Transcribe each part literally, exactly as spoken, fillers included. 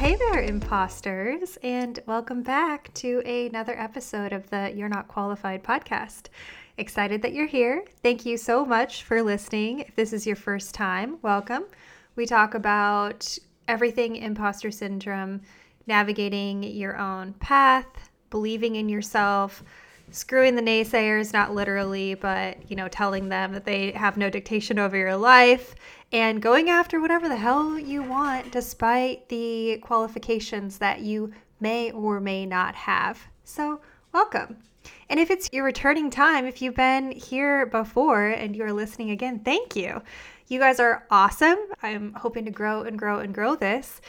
hey there, imposters, and welcome back to another episode of the You're Not Qualified podcast. Excited that you're here. Thank you so much for listening. If this is your first time, welcome. We talk about everything imposter syndrome, navigating your own path, believing in yourself, screwing the naysayers, not literally, but, you know, telling them that they have no dictation over your life and going after whatever the hell you want, despite the qualifications that you may or may not have. So welcome. And if it's your returning time, if you've been here before and you're listening again, thank you. You guys are awesome. I'm hoping to grow and grow and grow this.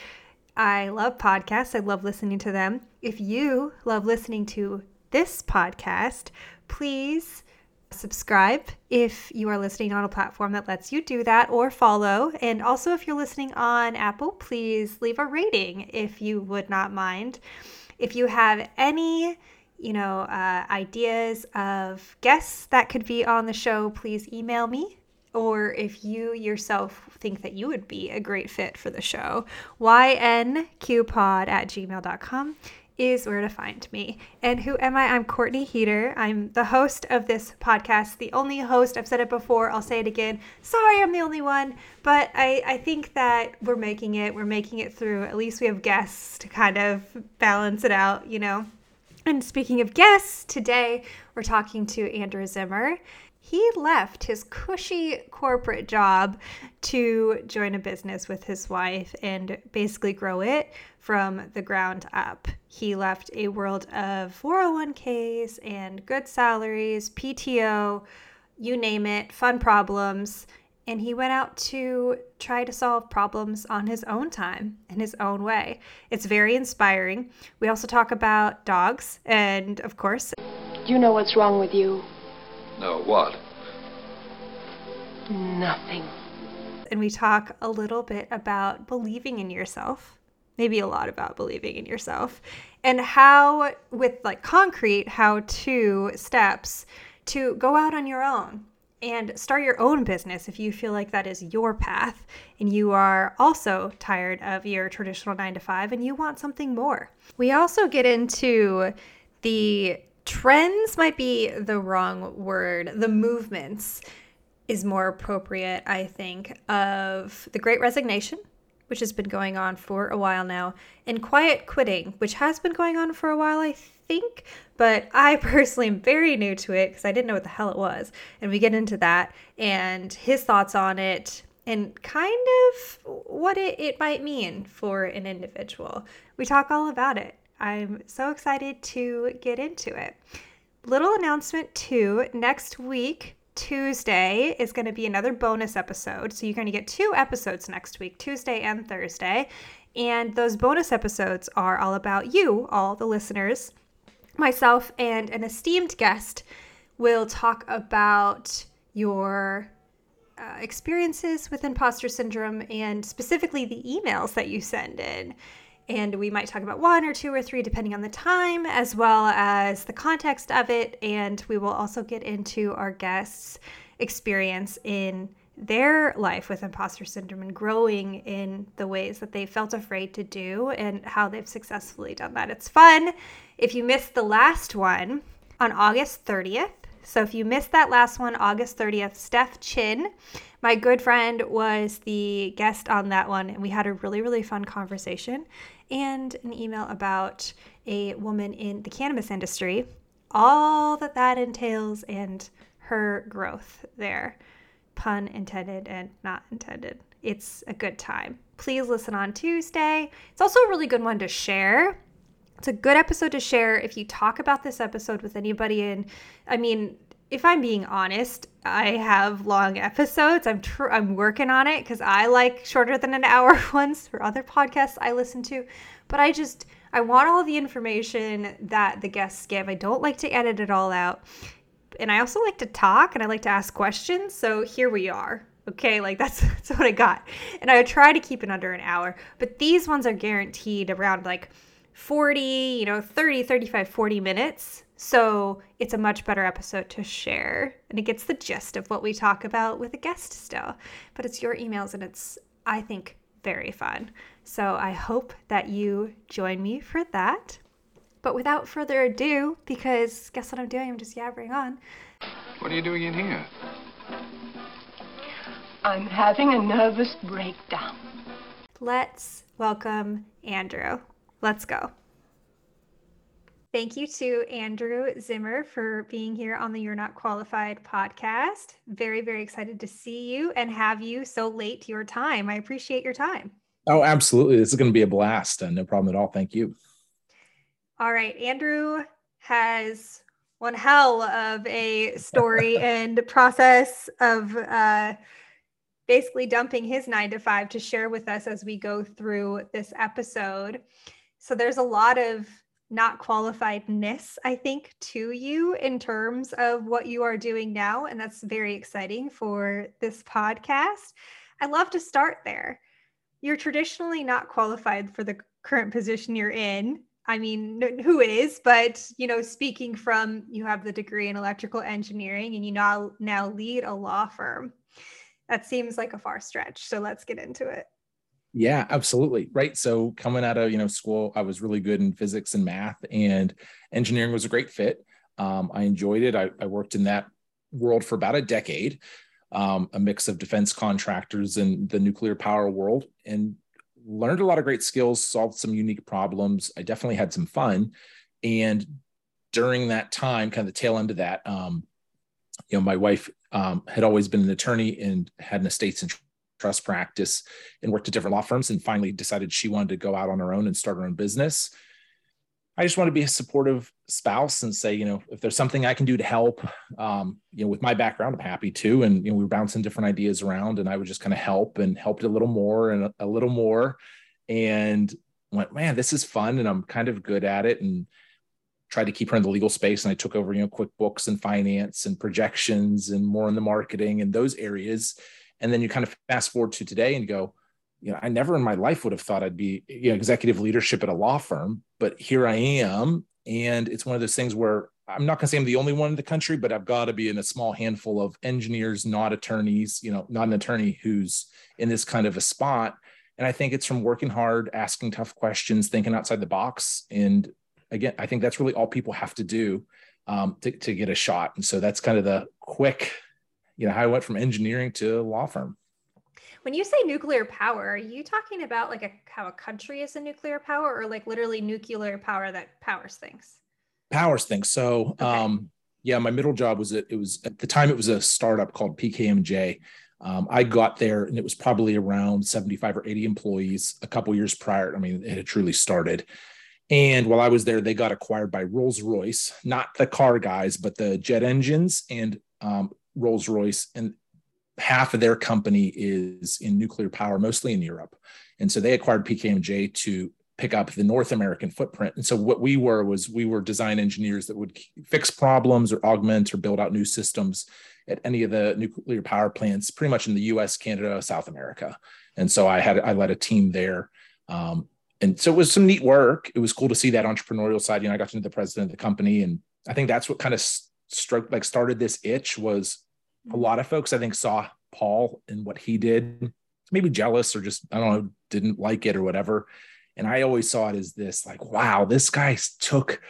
I love podcasts. I love listening to them. If you love listening to this podcast, please subscribe if you are listening on a platform that lets you do that, or follow. And also, if you're listening on Apple, please leave a rating if you would not mind. If you have any, you know, uh, ideas of guests that could be on the show, please email me. Or if you yourself think that you would be a great fit for the show, y n q pod at gmail dot com is where to find me. And who am I? I'm Courtney Heater. I'm the host of this podcast, the only host. I've said it before. I'll say it again. Sorry, I'm the only one. But I, I think that we're making it. We're making it through. At least we have guests to kind of balance it out, you know. And speaking of guests, today we're talking to Andrew Zimmer. He left his cushy corporate job to join a business with his wife and basically grow it from the ground up. He left a world of four oh one k's and good salaries, P T O, you name it, fun problems, and he went out to try to solve problems on his own time, in his own way. It's very inspiring. We also talk about dogs and, of course... Do you know what's wrong with you? No, what? Nothing. And we talk a little bit about believing in yourself, maybe a lot about believing in yourself, and how, with like concrete how-to steps to go out on your own and start your own business if you feel like that is your path and you are also tired of your traditional nine to five and you want something more. We also get into the trends might be the wrong word. The movements is more appropriate, I think, of the Great Resignation, which has been going on for a while now, and quiet quitting, which has been going on for a while, I think, but I personally am very new to it because I didn't know what the hell it was. And we get into that and his thoughts on it and kind of what it, it might mean for an individual. We talk all about it. I'm so excited to get into it. Little announcement too, next week, Tuesday, is going to be another bonus episode. So you're going to get two episodes next week, Tuesday and Thursday. And those bonus episodes are all about you, all the listeners. Myself and an esteemed guest will talk about your uh, experiences with imposter syndrome and specifically the emails that you send in. And we might talk about one or two or three, depending on the time, as well as the context of it. And we will also get into our guests' experience in their life with imposter syndrome and growing in the ways that they felt afraid to do and how they've successfully done that. It's fun. If you missed the last one on August thirtieth, so if you missed that last one, August thirtieth, Steph Chin, my good friend, was the guest on that one, and we had a really, really fun conversation and an email about a woman in the cannabis industry, all that that entails and her growth there, pun intended and not intended. It's a good time. Please listen on Tuesday. It's also a really good one to share. It's a good episode to share if you talk about this episode with anybody. And I mean, if I'm being honest, I have long episodes. I'm tr- I'm working on it because I like shorter than an hour ones for other podcasts I listen to. But I just, I want all the information that the guests give. I don't like to edit it all out. And I also like to talk and I like to ask questions. So here we are. Okay, like that's that's what I got. And I try to keep it under an hour. But these ones are guaranteed around like forty, you know, thirty, thirty-five, forty minutes. So it's a much better episode to share. And it gets the gist of what we talk about with a guest still. But it's your emails and it's, I think, very fun. So I hope that you join me for that. But without further ado, because guess what I'm doing? I'm just yabbering on. What are you doing in here? I'm having a nervous breakdown. Let's welcome Andrew. Let's go. Thank you to Andrew Zimmer for being here on the You're Not Qualified podcast. Very, very excited to see you and have you so late to your time. I appreciate your time. Oh, absolutely. This is going to be a blast and no problem at all. Thank you. All right. Andrew has one hell of a story and process of uh, basically dumping his nine to five to share with us as we go through this episode. So there's a lot of not qualifiedness, I think, to you in terms of what you are doing now. And that's very exciting for this podcast. I love to start there. You're traditionally not qualified for the current position you're in. I mean, who is, but, you know, speaking from, you have the degree in electrical engineering and you now, now lead a law firm. That seems like a far stretch. So let's get into it. Yeah, absolutely. Right. So coming out of, you know, school, I was really good in physics and math, and engineering was a great fit. Um, I enjoyed it. I, I worked in that world for about a decade, um, a mix of defense contractors and the nuclear power world, and learned a lot of great skills, solved some unique problems. I definitely had some fun. And during that time, kind of the tail end of that, um, you know, my wife um, had always been an attorney and had an estates and trust practice and worked at different law firms, and finally decided she wanted to go out on her own and start her own business. I just want to be a supportive spouse and say, you know, if there's something I can do to help, um, you know, with my background, I'm happy to. And, you know, we were bouncing different ideas around, and I would just kind of help and helped a little more and a, a little more, and went, man, this is fun. And I'm kind of good at it, and tried to keep her in the legal space. And I took over, you know, QuickBooks and finance and projections and more in the marketing and those areas. And then you kind of fast forward to today and go, you know, I never in my life would have thought I'd be, you know, executive leadership at a law firm, but here I am. And it's one of those things where I'm not going to say I'm the only one in the country, but I've got to be in a small handful of engineers, not attorneys, you know, not an attorney who's in this kind of a spot. And I think it's from working hard, asking tough questions, thinking outside the box. And again, I think that's really all people have to do um, to, to get a shot. And so that's kind of the quick, you know, how I went from engineering to law firm. When you say nuclear power, are you talking about like a, how a country is a nuclear power, or like literally nuclear power that powers things? Powers things. So, okay. um, yeah, my middle job was, it, it was at the time it was a startup called P K M J. Um, I got there and it was probably around seventy-five or eighty employees a couple years prior. I mean, it had truly started. And while I was there, they got acquired by Rolls-Royce, not the car guys, but the jet engines and, um, Rolls-Royce, and half of their company is in nuclear power, mostly in Europe. And so they acquired P K M J to pick up the North American footprint. And so what we were was we were design engineers that would fix problems or augment or build out new systems at any of the nuclear power plants, pretty much in the U S, Canada, South America. And so I had, I led a team there. Um, and so it was some neat work. It was cool to see that entrepreneurial side. You know, I got to know the president of the company, and I think that's what kind of st- Stroke like started this itch. Was a lot of folks, I think, saw Paul and what he did, maybe jealous or just, I don't know, didn't like it or whatever. And I always saw it as this, like, wow, this guy took,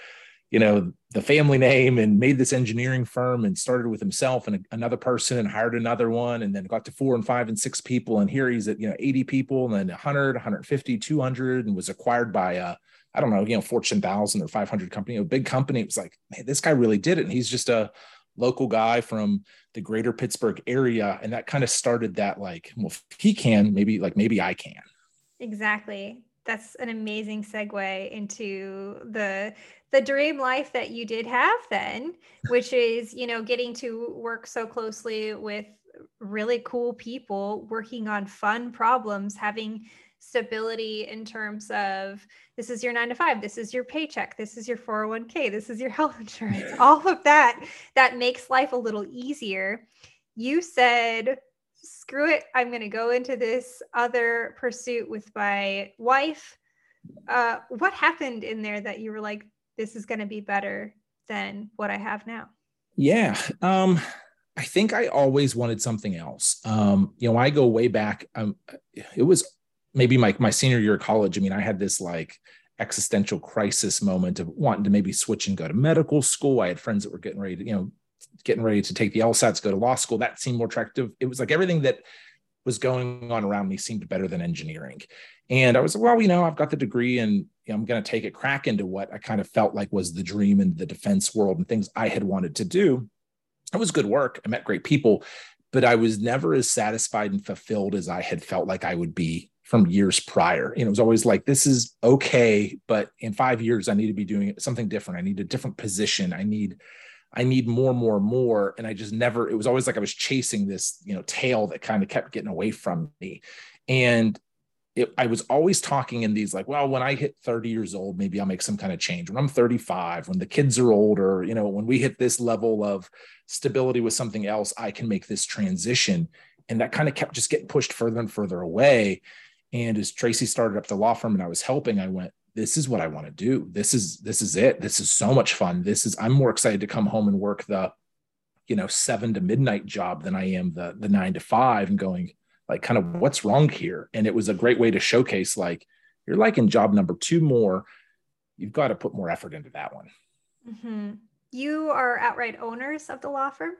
you know, the family name and made this engineering firm and started with himself and a, another person and hired another one, and then got to four and five and six people. And here he's at, you know, eighty people, and then one hundred, one fifty, two hundred, and was acquired by a, I don't know, you know, Fortune one thousand or five hundred company, a big company. It was like, man, this guy really did it. And he's just a local guy from the greater Pittsburgh area. And that kind of started that, like, well, if he can, maybe like, maybe I can. Exactly. That's an amazing segue into the, the dream life that you did have then, which is, you know, getting to work so closely with really cool people, working on fun problems, having stability in terms of, this is your nine to five, this is your paycheck, this is your four oh one k, this is your health insurance, all of that, that makes life a little easier. You said, screw it, I'm going to go into this other pursuit with my wife. Uh, what happened in there that you were like, this is going to be better than what I have now? Yeah. Um, I think I always wanted something else. Um, you know, I go way back. Um, it was maybe my, my senior year of college, I mean, I had this like existential crisis moment of wanting to maybe switch and go to medical school. I had friends that were getting ready to, you know, getting ready to take the LSATs, go to law school. That seemed more attractive. It was like everything that was going on around me seemed better than engineering. And I was like, well, you know, I've got the degree and you know, I'm going to take it crack into what I kind of felt like was the dream in the defense world and things I had wanted to do. It was good work. I met great people, but I was never as satisfied and fulfilled as I had felt like I would be from years prior. And it was always like, this is okay, but in five years, I need to be doing something different. I need a different position. I need, I need more, more, more. And I just never, it was always like I was chasing this, you know, tail that kind of kept getting away from me. And It, I was always talking in these like, well, when I hit thirty years old, maybe I'll make some kind of change. When I'm thirty-five, when the kids are older, you know, when we hit this level of stability with something else, I can make this transition. And that kind of kept just getting pushed further and further away. And as Tracy started up the law firm and I was helping, I went, this is what I want to do. This is, this is it. This is so much fun. This is, I'm more excited to come home and work the, you know, seven to midnight job than I am the, the nine to five and going, like kind of what's wrong here. And it was a great way to showcase like, you're liking job number two more, you've got to put more effort into that one. Mm-hmm. You are outright owners of the law firm?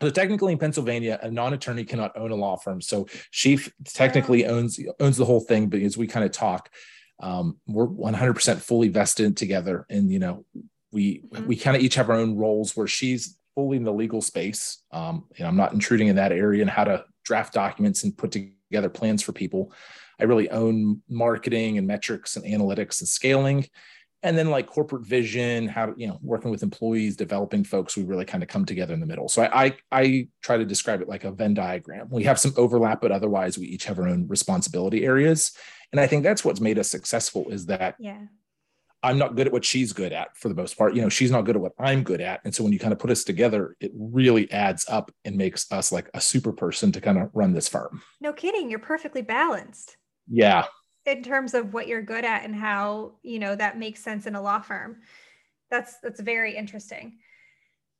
So technically in Pennsylvania, a non-attorney cannot own a law firm. So she f- technically owns, owns the whole thing, but as we kind of talk, um, we're one hundred percent fully vested together. And, you know, we, mm-hmm. we kind of each have our own roles where she's fully in the legal space. Um, and I'm not intruding in that area and how to draft documents and put together plans for people. I really own marketing and metrics and analytics and scaling. And then like corporate vision, how to, you know, working with employees, developing folks, we really kind of come together in the middle. So I, I, I try to describe it like a Venn diagram. We have some overlap, but otherwise we each have our own responsibility areas. And I think that's what's made us successful is that yeah. I'm not good at what she's good at for the most part. You know, she's not good at what I'm good at. And so when you kind of put us together, it really adds up and makes us like a super person to kind of run this firm. No kidding. You're perfectly balanced. Yeah. In terms of what you're good at and how, you know, that makes sense in a law firm. That's, that's very interesting.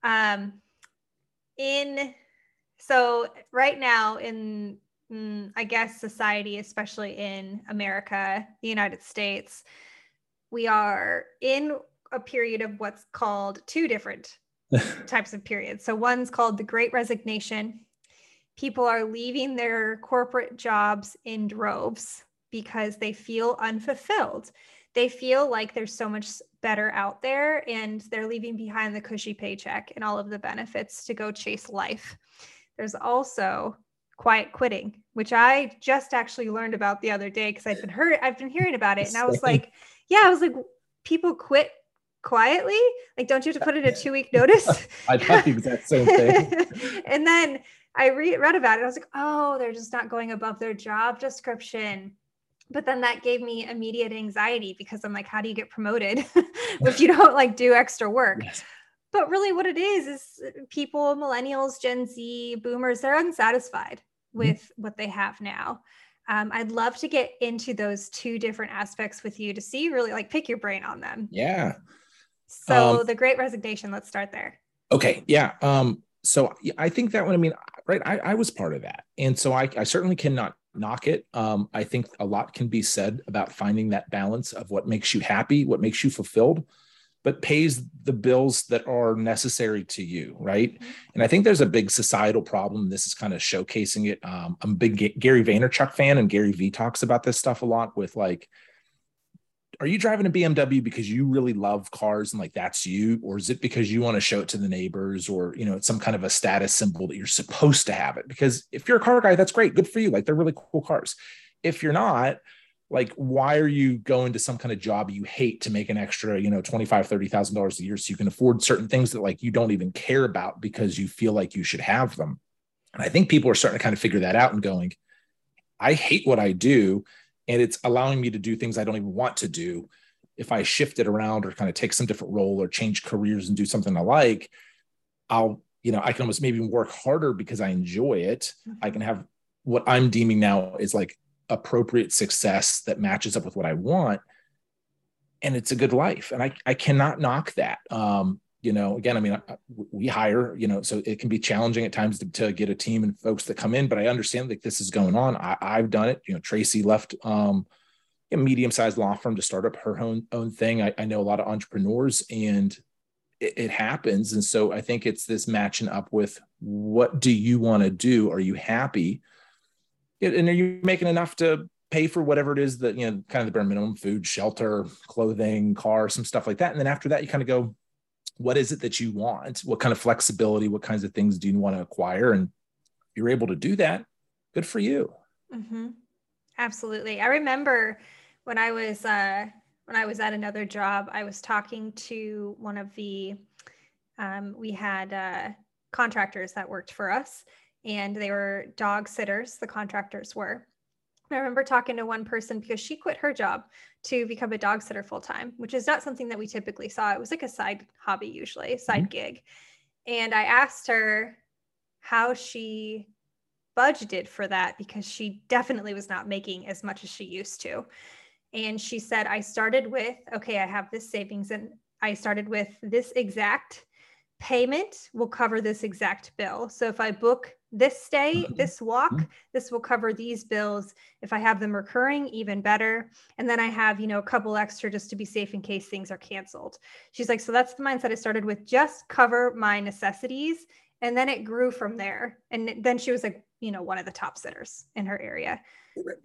Um, in, so right now in, mm, I guess society, especially in America, the United States, we are in a period of what's called two different types of periods. So one's called the Great Resignation. People are leaving their corporate jobs in droves because they feel unfulfilled. They feel like there's so much better out there and they're leaving behind the cushy paycheck and all of the benefits to go chase life. There's also quiet quitting, which I just actually learned about the other day because I've been heard, I've been hearing about it. And I was like, yeah, I was like, people quit quietly? Like, don't you have to put in a two-week notice? I thought the exact same thing. And then I re- read about it. I was like, oh, they're just not going above their job description. But then that gave me immediate anxiety because I'm like, how do you get promoted if you don't like do extra work? Yes. But really what it is, is people, millennials, Gen Z, boomers, they're unsatisfied with mm-hmm. what they have now. Um, I'd love to get into those two different aspects with you to see really like pick your brain on them. Yeah. So um, the Great Resignation, let's start there. Okay. Yeah. Um, so I think that one, I mean, right. I, I was part of that. And so I, I certainly cannot knock it. Um, I think a lot can be said about finding that balance of what makes you happy, what makes you fulfilled, but pays the bills that are necessary to you, right? Mm-hmm. And I think there's a big societal problem. This is kind of showcasing it. Um, I'm a big G- Gary Vaynerchuk fan, and Gary V talks about this stuff a lot with like, are you driving a B M W because you really love cars and like that's you? Or is it because you want to show it to the neighbors or, you know, it's some kind of a status symbol that you're supposed to have it? Because if you're a car guy, that's great, good for you. Like they're really cool cars. If you're not, like, why are you going to some kind of job you hate to make an extra, you know, twenty-five thousand dollars, thirty thousand dollars a year so you can afford certain things that like you don't even care about because you feel like you should have them? And I think people are starting to kind of figure that out and going, I hate what I do. And it's allowing me to do things I don't even want to do. If I shift it around or kind of take some different role or change careers and do something I like, I'll, you know, I can almost maybe work harder because I enjoy it. I can have what I'm deeming now is like appropriate success that matches up with what I want. And it's a good life. And I, I cannot knock that. Um, you know, again, I mean, I, we hire, you know, so it can be challenging at times to, to get a team and folks that come in, but I understand that this is going on. I, I've done it. You know, Tracy left um, a medium-sized law firm to start up her own, own thing. I, I know a lot of entrepreneurs, and it, it happens. And so I think it's this matching up with, what do you want to do? Are you happy? And are you making enough to pay for whatever it is that, you know, kind of the bare minimum: food, shelter, clothing, car, some stuff like that. And then after that, you kind of go, what is it that you want? What kind of flexibility, what kinds of things do you want to acquire? And if you're able to do that, good for you. Mm-hmm. Absolutely. I remember when I was, uh, when I was at another job, I was talking to one of the, um, we had uh, contractors that worked for us, and they were dog sitters, the contractors were. I remember talking to one person because she quit her job to become a dog sitter full-time, which is not something that we typically saw. It was like a side hobby, usually a side mm-hmm. gig. And I asked her how she budgeted for that, because she definitely was not making as much as she used to. And she said, I started with, okay, I have this savings, and I started with this exact payment will cover this exact bill. So if I book this stay, this walk, this will cover these bills. If I have them recurring, even better. And then I have, you know, a couple extra just to be safe in case things are canceled. She's like, so that's the mindset I started with, just cover my necessities. And then it grew from there. And then she was like, you know, one of the top sitters in her area.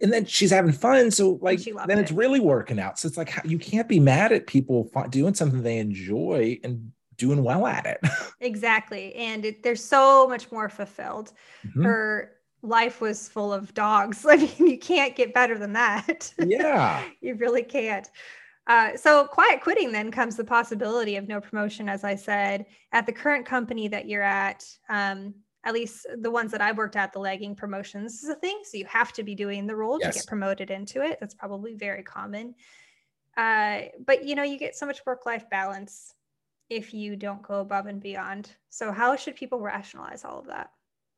And then she's having fun. So like, then it's really working out. So it's like, you can't be mad at people doing something they enjoy and doing well at it. Exactly. And it, they're so much more fulfilled. Mm-hmm. Her life was full of dogs. I mean, you can't get better than that. Yeah. You really can't. Uh, so quiet quitting then comes the possibility of no promotion. As I said, at the current company that you're at, um, at least the ones that I worked at, the lagging promotions is a thing. So you have to be doing the role yes. to get promoted into it. That's probably very common. Uh, but you know, you get so much work-life balance if you don't go above and beyond. So how should people rationalize all of that?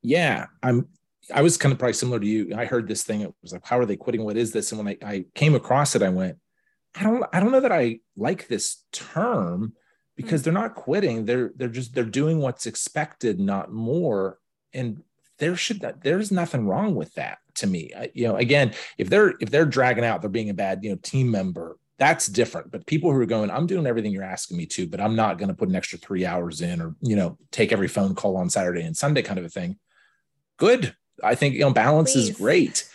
Yeah, I'm, I was kind of probably similar to you. I heard this thing, it was like, how are they quitting? What is this? And when I, I came across it, I went, I don't, I don't know that I like this term, because mm-hmm. they're not quitting. They're, they're just, they're doing what's expected, not more. And there should, there's nothing wrong with that to me. I, you know, again, if they're, if they're dragging out, they're being a bad, you know, team member, that's different. But people who are going, I'm doing everything you're asking me to, but I'm not going to put an extra three hours in, or, you know, take every phone call on Saturday and Sunday kind of a thing. Good. I think, you know, balance Please. is great.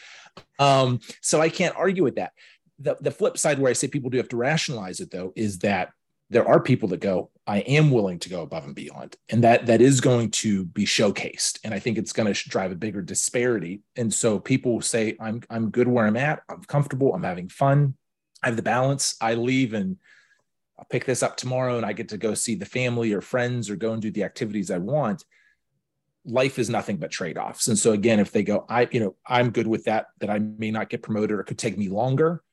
Um, so I can't argue with that. The, the flip side where I say people do have to rationalize it though, is that there are people that go, I am willing to go above and beyond. And that, that is going to be showcased. And I think it's going to drive a bigger disparity. And so people will say, I'm, I'm good where I'm at. I'm comfortable. I'm having fun. I have the balance. I leave and I'll pick this up tomorrow, and I get to go see the family or friends or go and do the activities I want. Life is nothing but trade-offs. And so again, if they go, I, you know, I'm good with that, that I may not get promoted or could take me longer,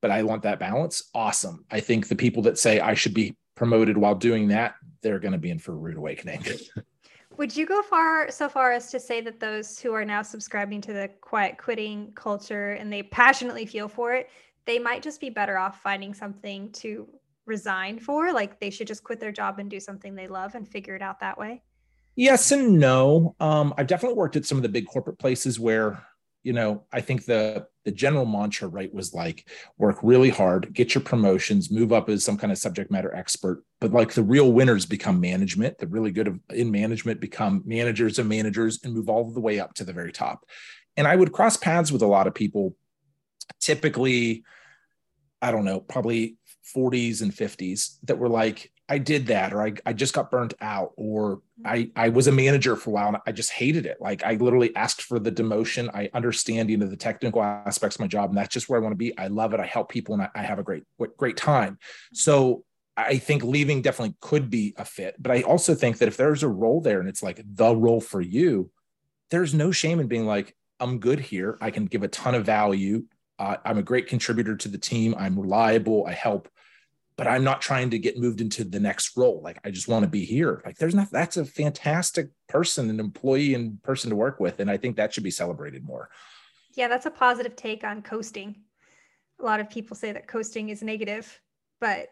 but I want that balance. Awesome. I think the people that say I should be promoted while doing that, they're going to be in for a rude awakening. Would you go far so far as to say that those who are now subscribing to the quiet quitting culture and they passionately feel for it, they might just be better off finding something to resign for? Like they should just quit their job and do something they love and figure it out that way? Yes and no. Um, I've definitely worked at some of the big corporate places where, you know, I think the the general mantra, right, was like, work really hard, get your promotions, move up as some kind of subject matter expert. But like the real winners become management. The really good in management become managers of managers and move all the way up to the very top. And I would cross paths with a lot of people, typically, I don't know, probably forties and fifties, that were like, I did that, or I, I just got burnt out, or I, I was a manager for a while and I just hated it. Like I literally asked for the demotion. I understand, you know, the technical aspects of my job, and that's just where I want to be. I love it. I help people and I, I have a great, great time. So I think leaving definitely could be a fit, but I also think that if there's a role there and it's like the role for you, there's no shame in being like, I'm good here. I can give a ton of value. Uh, I'm a great contributor to the team. I'm reliable. I help, but I'm not trying to get moved into the next role. Like, I just want to be here. Like there's not, that's a fantastic person, an employee and person to work with. And I think that should be celebrated more. Yeah. That's a positive take on coasting. A lot of people say that coasting is negative, but.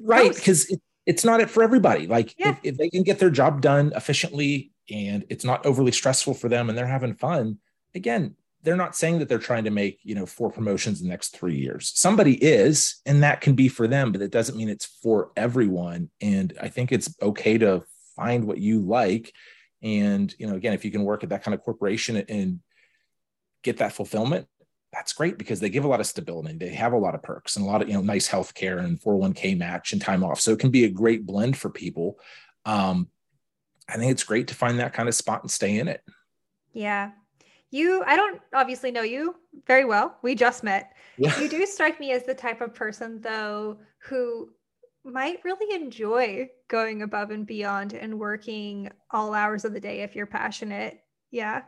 Right. Coast. Cause it, it's not it for everybody. Like yeah. if, if they can get their job done efficiently and it's not overly stressful for them and they're having fun, again, they're not saying that they're trying to make, you know, four promotions in the next three years. Somebody is, and that can be for them, but it doesn't mean it's for everyone. And I think it's okay to find what you like. And, you know, again, if you can work at that kind of corporation and get that fulfillment, that's great, because they give a lot of stability. They have a lot of perks and a lot of, you know, nice healthcare and four oh one k match and time off. So it can be a great blend for people. Um, I think it's great to find that kind of spot and stay in it. Yeah. You, I don't obviously know you very well. We just met. Yeah. You do strike me as the type of person, though, who might really enjoy going above and beyond and working all hours of the day if you're passionate. Yeah.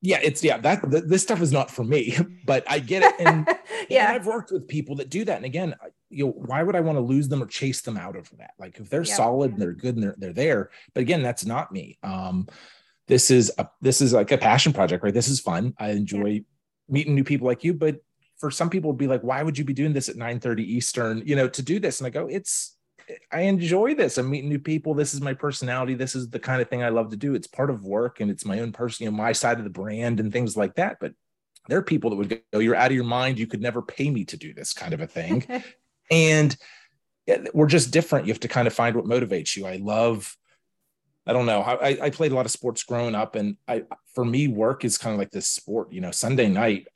Yeah. It's, yeah, that, th- this stuff is not for me, but I get it. And, yeah. and I've worked with people that do that. And again, you know, why would I want to lose them or chase them out of that? Like if they're yeah. solid and they're good and they're, they're there, but again, that's not me. Um, This is a, this is like a passion project, right? This is fun. I enjoy yeah. meeting new people like you, but for some people it'd be like, why would you be doing this at nine thirty Eastern, you know, to do this? And I go, it's, I enjoy this. I'm meeting new people. This is my personality. This is the kind of thing I love to do. It's part of work and it's my own person, you know, my side of the brand and things like that. But there are people that would go, oh, you're out of your mind. You could never pay me to do this kind of a thing. And we're just different. You have to kind of find what motivates you. I love I don't know. I, I played a lot of sports growing up, and I, for me, work is kind of like this sport. You know, Sunday night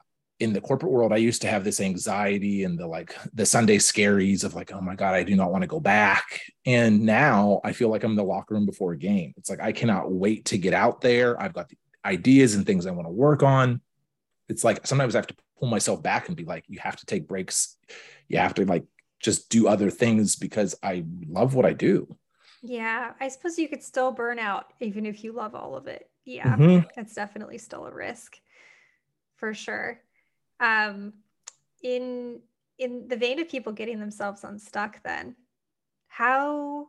in the corporate world, I used to have this anxiety and the like the Sunday scaries of like, oh my God, I do not want to go back. And now I feel like I'm in the locker room before a game. It's like, I cannot wait to get out there. I've got the ideas and things I want to work on. It's like, sometimes I have to pull myself back and be like, you have to take breaks. You have to like, just do other things because I love what I do. Yeah, I suppose you could still burn out even if you love all of it. Yeah, mm-hmm. That's definitely still a risk for sure. Um, in in the vein of people getting themselves unstuck then, how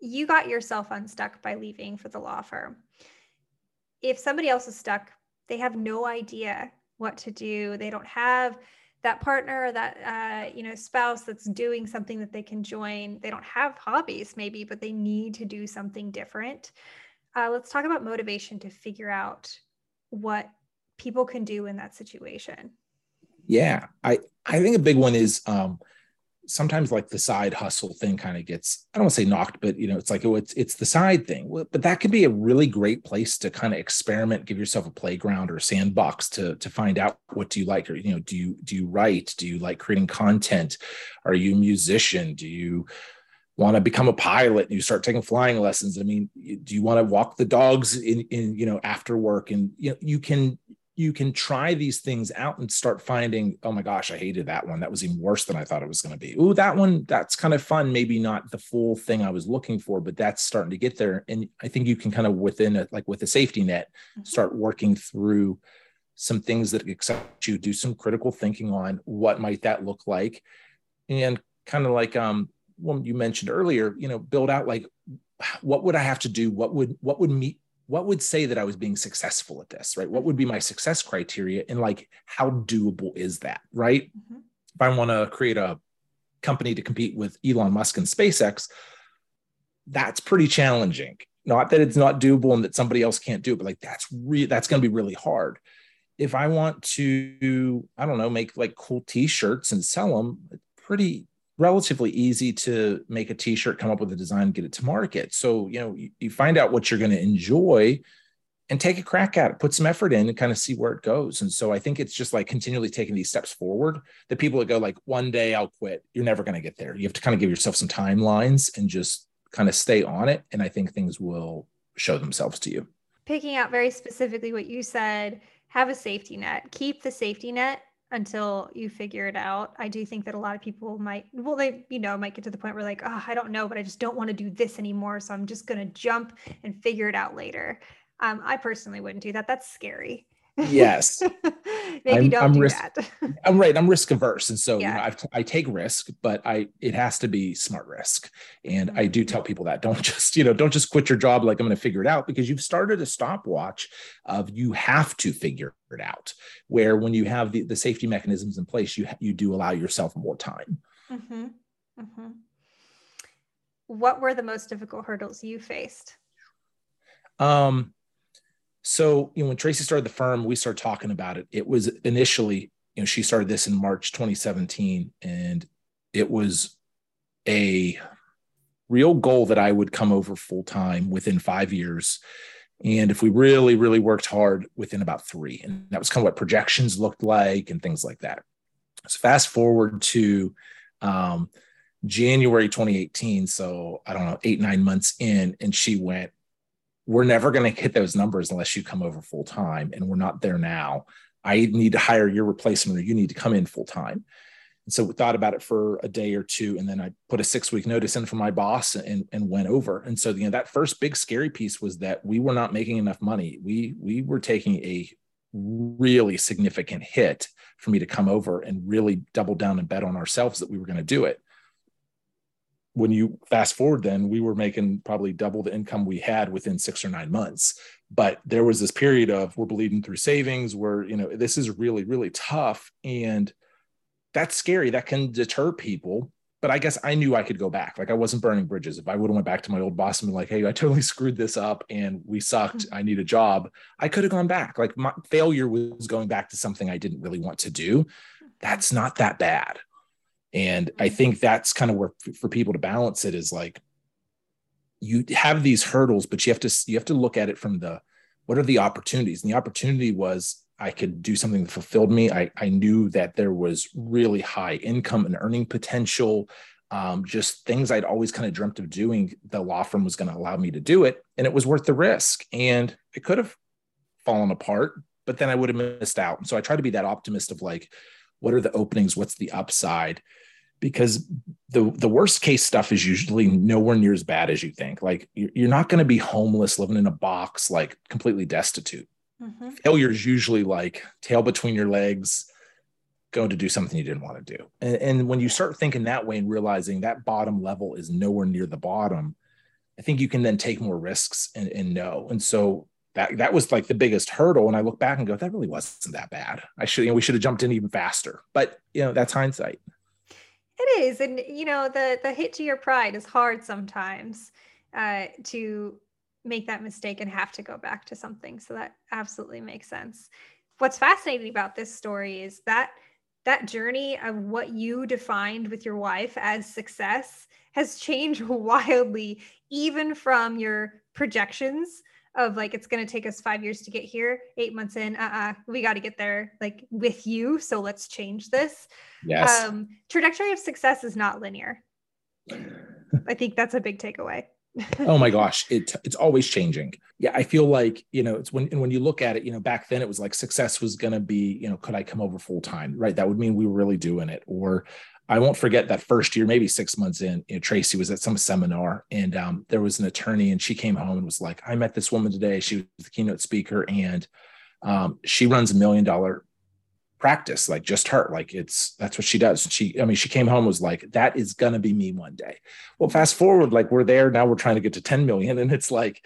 you got yourself unstuck by leaving for the law firm. If somebody else is stuck, they have no idea what to do. They don't have that partner, that, uh, you know, spouse that's doing something that they can join. They don't have hobbies maybe, but they need to do something different. Uh, let's talk about motivation to figure out what people can do in that situation. Yeah. I, I think a big one is, um, sometimes like the side hustle thing kind of gets, I don't want to say knocked, but you know, it's like, oh, it's, it's the side thing, but that can be a really great place to kind of experiment, give yourself a playground or a sandbox to, to find out what do you like, or, you know, do you, do you write? Do you like creating content? Are you a musician? Do you want to become a pilot? You start taking flying lessons. I mean, do you want to walk the dogs in, in, you know, after work? And you know, you can, you can try these things out and start finding, oh my gosh, I hated that one. That was even worse than I thought it was going to be. Ooh, that one, that's kind of fun. Maybe not the full thing I was looking for, but that's starting to get there. And I think you can kind of within a, like with a safety net, start working through some things that excite you, do some critical thinking on what might that look like. And kind of like, um, well, you mentioned earlier, you know, build out like, what would I have to do? What would, what would meet what would say that I was being successful at this, right? What would be my success criteria? And like, how doable is that, right? Mm-hmm. If I want to create a company to compete with Elon Musk and SpaceX, that's pretty challenging. Not that it's not doable and that somebody else can't do it, but like, that's re- that's going to be really hard. If I want to, I don't know, make like cool t-shirts and sell them, pretty relatively easy to make a t-shirt, come up with a design, get it to market. So, you know, you, you find out what you're going to enjoy and take a crack at it, put some effort in and kind of see where it goes. And so I think it's just like continually taking these steps forward. The people that go like, one day I'll quit, you're never going to get there. You have to kind of give yourself some timelines and just kind of stay on it. And I think things will show themselves to you. Picking out very specifically what you said, have a safety net, keep the safety net until you figure it out. I do think that a lot of people might, well, they, you know, might get to the point where like, oh, I don't know, but I just don't want to do this anymore. So I'm just going to jump and figure it out later. Um, I personally wouldn't do that. That's scary. Yes. Maybe I'm, don't I'm do risk, that. I'm right. I'm risk averse. And so yeah. you know, I've, I take risk, but I, it has to be smart risk. And mm-hmm. I do tell people that don't just, you know, don't just quit your job. Like I'm going to figure it out, because you've started a stopwatch of you have to figure it out, where when you have the, the safety mechanisms in place, you, you do allow yourself more time. Mm-hmm. Mm-hmm. what were the most difficult hurdles you faced? Um, so, you know, when Tracy started the firm, we started talking about it. It was initially, you know, she started this in March twenty seventeen, and it was a real goal that I would come over full time within five years. And if we really, really worked hard, within about three, and that was kind of what projections looked like and things like that. So fast forward to um, January twenty eighteen. So I don't know, eight, nine months in, and she went, we're never going to hit those numbers unless you come over full time. And we're not there now. I need to hire your replacement, or you need to come in full time. And so we thought about it for a day or two. And then I put a six week notice in for my boss and, and went over. And so, you know, that first big scary piece was that we were not making enough money. We, we were taking a really significant hit for me to come over and really double down and bet on ourselves that we were going to do it. When you fast forward, then we were making probably double the income we had within six or nine months. But there was this period of, we're bleeding through savings. We're, you know, this is really, really tough. And that's scary. That can deter people. But I guess I knew I could go back. Like, I wasn't burning bridges. If I would have went back to my old boss and been like, hey, I totally screwed this up and we sucked, I need a job, I could have gone back. Like, my failure was going back to something I didn't really want to do. That's not that bad. And I think that's kind of where, for people to balance it, is like, you have these hurdles, but you have to, you have to look at it from the, what are the opportunities? And the opportunity was, I could do something that fulfilled me. I, I knew that there was really high income and earning potential, um, just things I'd always kind of dreamt of doing. The law firm was going to allow me to do it, and it was worth the risk. And it could have fallen apart, but then I would have missed out. And so I try to be that optimist of like, what are the openings? What's the upside? Because the the worst case stuff is usually nowhere near as bad as you think. Like, you're not going to be homeless, living in a box, like completely destitute. Mm-hmm. Failure is usually like tail between your legs, going to do something you didn't want to do. And, and when you start thinking that way and realizing that bottom level is nowhere near the bottom, I think you can then take more risks and, and know. And so That, that was like the biggest hurdle. And I look back and go, that really wasn't that bad. I should, you know, we should have jumped in even faster, but you know, that's hindsight. It is. And you know, the, the hit to your pride is hard sometimes uh, to make that mistake and have to go back to something. So that absolutely makes sense. What's fascinating about this story is that that journey of what you defined with your wife as success has changed wildly, even from your projections of like, it's going to take us five years to get here, eight months in, uh-uh, we got to get there like with you. So let's change this. Yes. Um, trajectory of success is not linear. I think that's a big takeaway. Oh my gosh. It, it's always changing. Yeah. I feel like, you know, it's when, and when you look at it, you know, back then it was like success was going to be, you know, could I come over full time? Right. That would mean we were really doing it. Or I won't forget that first year, maybe six months in, you know, Tracy was at some seminar, and um, there was an attorney, and she came home and was like, I met this woman today. She was the keynote speaker, and um, she runs a million dollar practice, like just her, like it's, that's what she does. She, I mean, she came home and was like, that is going to be me one day. Well, fast forward, like we're there now, we're trying to get to ten million. And it's like,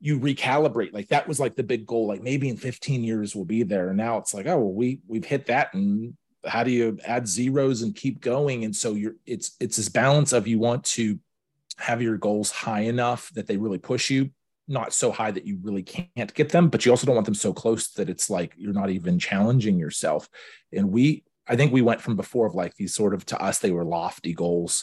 you recalibrate, like that was like the big goal, like maybe in fifteen years we'll be there. And now it's like, oh, well, we we've hit that, and how do you add zeros and keep going? And so you're, it's, it's this balance of, you want to have your goals high enough that they really push you, not so high that you really can't get them, but you also don't want them so close that it's like, you're not even challenging yourself. And we, I think we went from before of like these sort of, to us, they were lofty goals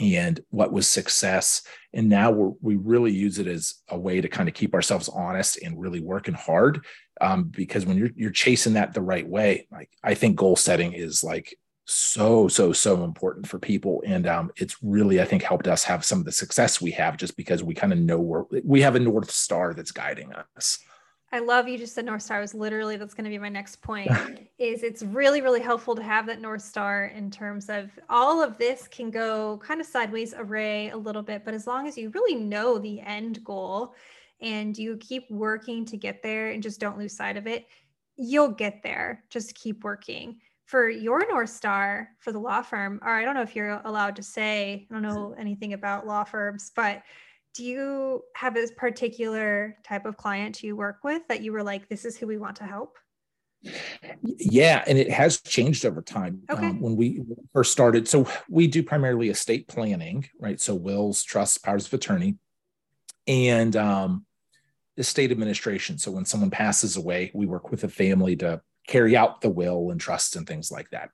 and what was success. And now we're, we really use it as a way to kind of keep ourselves honest and really working hard. Um, because when you're, you're chasing that the right way, like I think goal setting is like so, so, so important for people. And um, it's really, I think, helped us have some of the success we have, just because we kind of know where we have a North Star that's guiding us. I love you just said North Star. Was literally, that's going to be my next point is it's really, really helpful to have that North Star in terms of all of this can go kind of sideways array a little bit, but as long as you really know the end goal and you keep working to get there and just don't lose sight of it, you'll get there. Just keep working. For your North Star for the law firm, or I don't know if you're allowed to say, I don't know anything about law firms, but do you have this particular type of client you work with that you were like, this is who we want to help? Yeah, and it has changed over time. Okay. Um, when we first started, so we do primarily estate planning, right? So wills, trusts, powers of attorney, and um, estate administration. So when someone passes away, we work with a family to carry out the will and trusts and things like that.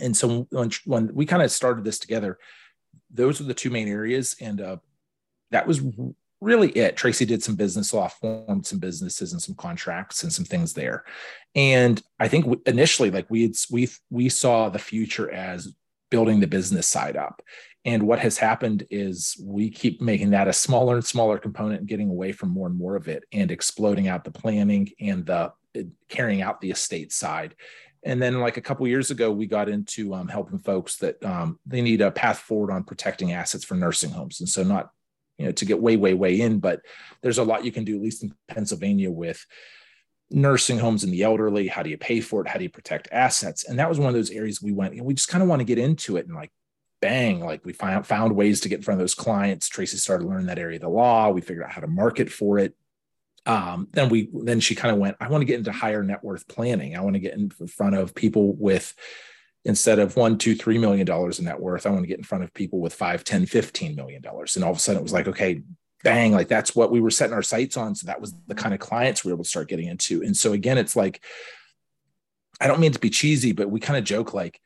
And so when, when we kind of started this together, those were the two main areas. And uh, that was really it. Tracy did some business law, formed some businesses and some contracts and some things there. And I think initially, like we had, we we saw the future as building the business side up. And what has happened is we keep making that a smaller and smaller component and getting away from more and more of it and exploding out the planning and the carrying out the estate side. And then like a couple of years ago, we got into um, helping folks that um, they need a path forward on protecting assets for nursing homes. And so not, you know, to get way, way, way in, but there's a lot you can do, at least in Pennsylvania, with nursing homes and the elderly. How do you pay for it? How do you protect assets? And that was one of those areas we went, you know, we just kind of want to get into it. And like, bang, like we found, found ways to get in front of those clients. Tracy started learning that area of the law. We figured out how to market for it. Um, then we, then she kind of went, I want to get into higher net worth planning. I want to get in front of people with, instead of one, two, three million dollars in net worth, I want to get in front of people with five, ten, fifteen million dollars. And all of a sudden it was like, okay, bang, like that's what we were setting our sights on. So that was the kind of clients we were able to start getting into. And so again, it's like, I don't mean to be cheesy, but we kind of joke, like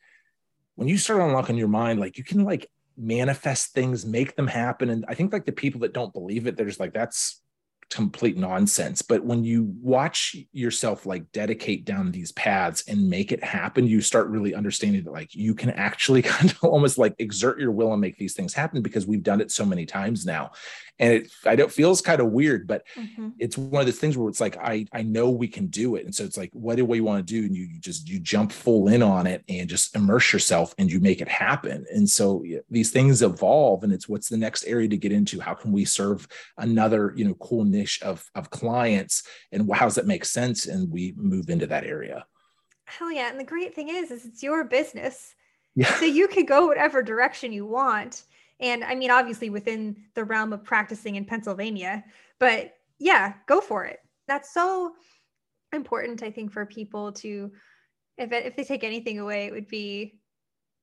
when you start unlocking your mind, like you can like manifest things, make them happen. And I think like the people that don't believe it, they're just like, that's complete nonsense. But when you watch yourself like dedicate down these paths and make it happen, you start really understanding that like you can actually kind of almost like exert your will and make these things happen, because we've done it so many times now. And it, I don't, feels kind of weird, but mm-hmm. it's one of those things where it's like, I, I know we can do it. And so it's like, whatever you want to do, and you, you just, you jump full in on it and just immerse yourself and you make it happen. And so yeah, these things evolve, and it's, what's the next area to get into? How can we serve another, you know, cool niche of, of clients, and how does that make sense? And we move into that area. Hell yeah. And the great thing is, is it's your business. Yeah. So you can go whatever direction you want. And I mean, obviously within the realm of practicing in Pennsylvania, but yeah, go for it. That's so important, I think, for people to, if it, if they take anything away, it would be,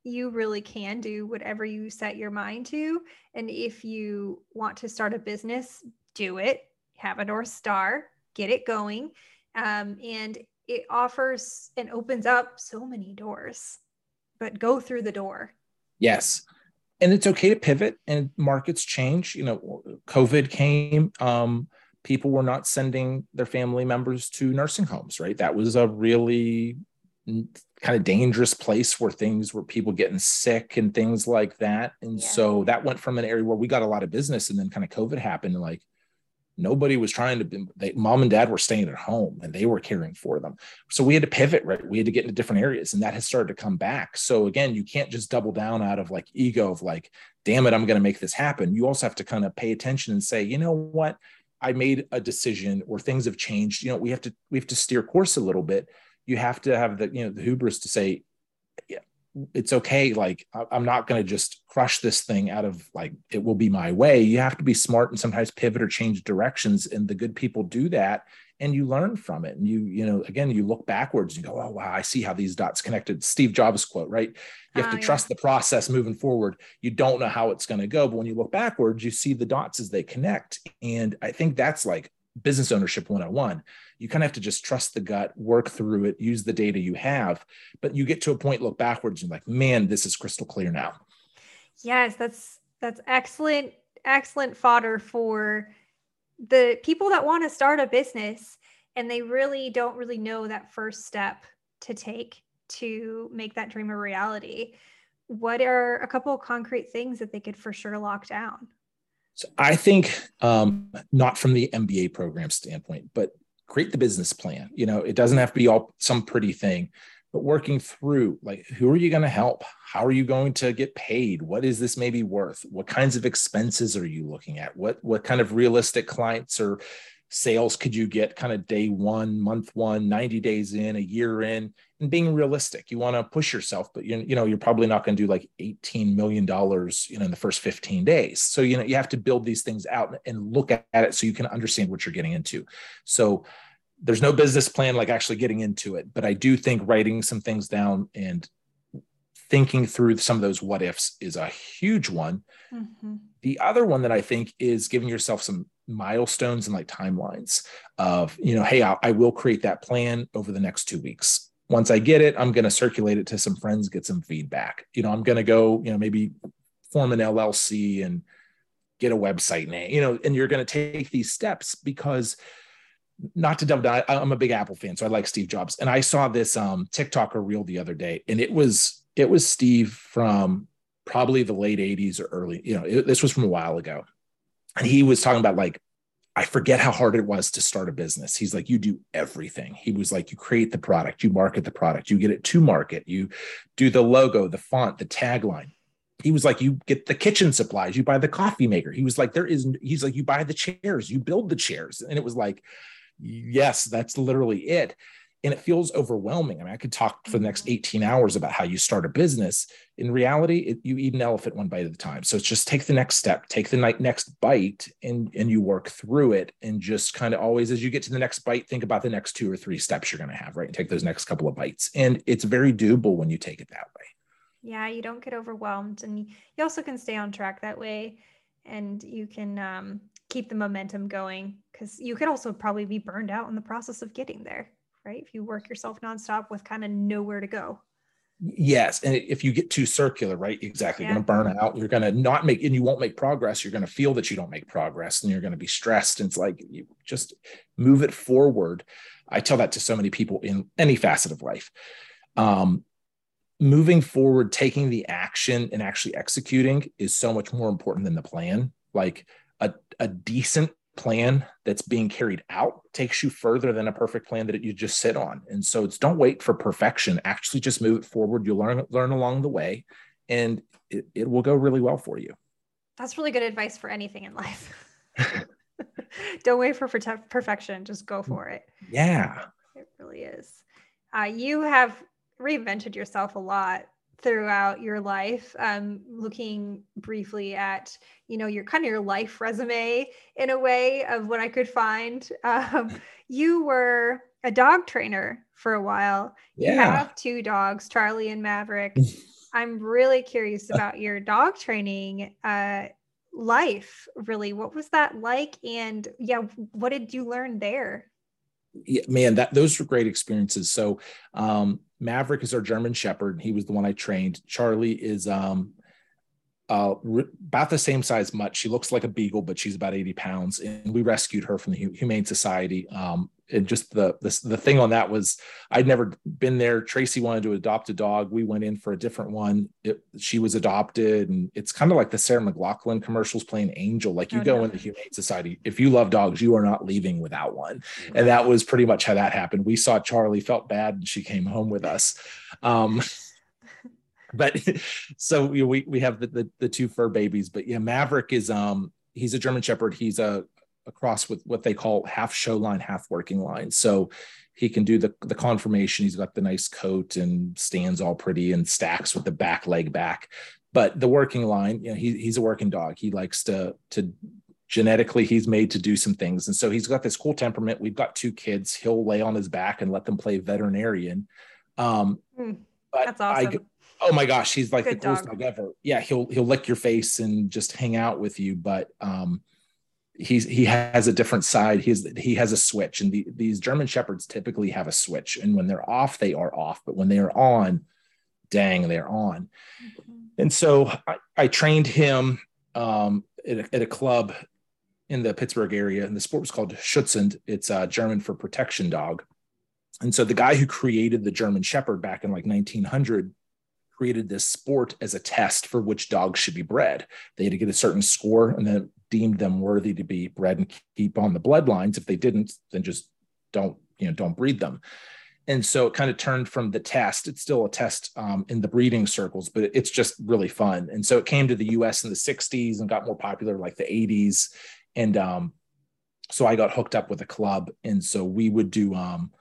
you really can do whatever you set your mind to. And if you want to start a business, do it, have a North Star, get it going. Um, and it offers and opens up so many doors, but go through the door. Yes. And it's okay to pivot, and markets change. You know, COVID came, um, people were not sending their family members to nursing homes, right? That was a really kind of dangerous place where things were people getting sick and things like that. And yeah. so that went from an area where we got a lot of business, and then kind of COVID happened, and like nobody was trying to be, they, mom and dad were staying at home and they were caring for them. So we had to pivot, right? We had to get into different areas, and that has started to come back. So again, you can't just double down out of like ego of like, damn it, I'm going to make this happen. You also have to kind of pay attention and say, you know what? I made a decision, or things have changed. You know, we have to, we have to steer course a little bit. You have to have the, you know, the hubris to say, yeah, it's okay. Like, I'm not going to just crush this thing out of like, it will be my way. You have to be smart and sometimes pivot or change directions. And the good people do that, and you learn from it. And you, you know, again, you look backwards and you go, oh, wow, I see how these dots connected. Steve Jobs quote, right? You have oh, to yeah. trust the process moving forward. You don't know how it's going to go, but when you look backwards, you see the dots as they connect. And I think that's like business ownership one oh one. You kind of have to just trust the gut, work through it, use the data you have, but you get to a point, look backwards and like, man, this is crystal clear now. Yes. That's, that's excellent, excellent fodder for the people that want to start a business and they really don't really know that first step to take to make that dream a reality. What are a couple of concrete things that they could for sure lock down? So I think um, not from the M B A program standpoint, but create the business plan. You know, it doesn't have to be all some pretty thing, but working through like, who are you going to help? How are you going to get paid? What is this maybe worth? What kinds of expenses are you looking at? What, what kind of realistic clients or sales could you get kind of day one, month one, ninety days in, a year in, and being realistic. You want to push yourself, but you, you know, you're probably not going to do like eighteen million dollars, you know, in the first fifteen days. So, you know, you have to build these things out and look at it so you can understand what you're getting into. So there's no business plan, like actually getting into it, but I do think writing some things down and thinking through some of those what ifs is a huge one. Mm-hmm. The other one that I think is giving yourself some milestones and like timelines of, you know, hey, I, I will create that plan over the next two weeks. Once I get it, I'm going to circulate it to some friends, get some feedback. You know, I'm going to go, you know, maybe form an L L C and get a website name, you know, and you're going to take these steps because not to dumb down, I'm a big Apple fan. So I like Steve Jobs. And I saw this um, TikToker reel the other day, and it was, it was Steve from probably the late eighties or early, you know, it, this was from a while ago. And he was talking about like, I forget how hard it was to start a business. He's like, you do everything. He was like, you create the product, you market the product, you get it to market, you do the logo, the font, the tagline. He was like, you get the kitchen supplies, you buy the coffee maker. He was like, there is, he's like, you buy the chairs, you build the chairs. And it was like, yes, that's literally it. And it feels overwhelming. I mean, I could talk for the next eighteen hours about how you start a business. In reality, it, you eat an elephant one bite at a time. So it's just take the next step, take the next bite, and, and you work through it. And just kind of always, as you get to the next bite, think about the next two or three steps you're going to have, right? And take those next couple of bites. And it's very doable when you take it that way. Yeah, you don't get overwhelmed. And you also can stay on track that way. And you can um, keep the momentum going, because you could also probably be burned out in the process of getting there. Right? If you work yourself nonstop with kind of nowhere to go. Yes. And if you get too circular, right? Exactly. Yeah. You're going to burn out. You're going to not make, and you won't make progress. You're going to feel that you don't make progress, and you're going to be stressed. And it's like, you just move it forward. I tell that to so many people in any facet of life. Um, moving forward, taking the action and actually executing is so much more important than the plan. Like a, a decent plan that's being carried out takes you further than a perfect plan that you just sit on. And so it's, don't wait for perfection, actually just move it forward. You'll learn, learn along the way, and it, it will go really well for you. That's really good advice for anything in life. Don't wait for per- perfection. Just go for it. Yeah. It really is. Uh, you have reinvented yourself a lot throughout your life, um, looking briefly at, you know, your kind of your life resume in a way of what I could find. Um, you were a dog trainer for a while. Yeah. You have two dogs, Charlie and Maverick. I'm really curious about your dog training uh, life, really. What was that like? And yeah, what did you learn there? Yeah, man, that those were great experiences. So um, Maverick is our German Shepherd, and he was the one I trained. Charlie is um, uh, re- about the same size much. She looks like a beagle, but she's about eighty pounds. And we rescued her from the Humane Society. Um, and just the, the the thing on that was, I'd never been there. Tracy wanted to adopt a dog. We went in for a different one. It, she was adopted. And it's kind of like the Sarah McLachlan commercials playing Angel. Like you oh, go no. in the Humane Society. If you love dogs, you are not leaving without one. And that was pretty much how that happened. We saw Charlie, felt bad, and she came home with us. Um, but so we we have the, the, the two fur babies. But yeah, Maverick is, um he's a German Shepherd. He's a across with what they call half show line, half working line. So he can do the, the conformation. He's got the nice coat and stands all pretty and stacks with the back leg back. But the working line, you know, he, he's a working dog. He likes to, to genetically, he's made to do some things. And so he's got this cool temperament. We've got two kids. He'll lay on his back and let them play veterinarian. Um, mm, but that's awesome. I, oh my gosh, he's like Good the coolest dog. dog ever. Yeah. He'll, he'll lick your face and just hang out with you. But, um, He's, he has a different side. He's, he has a switch, and the, these German Shepherds typically have a switch. And when they're off, they are off, but when they are on, dang, they're on. Mm-hmm. And so I, I trained him um, at, a, at a club in the Pittsburgh area, and the sport was called Schutzhund. It's uh, German for protection dog. And so the guy who created the German Shepherd back in like nineteen hundred created this sport as a test for which dogs should be bred. They had to get a certain score, and then deemed them worthy to be bred and keep on the bloodlines. If they didn't, then just don't, you know, don't breed them. And so it kind of turned from the test. It's still a test um, in the breeding circles, but it's just really fun. And so it came to the U S in the sixties and got more popular like the eighties. And um, so I got hooked up with a club. And so we would do, um,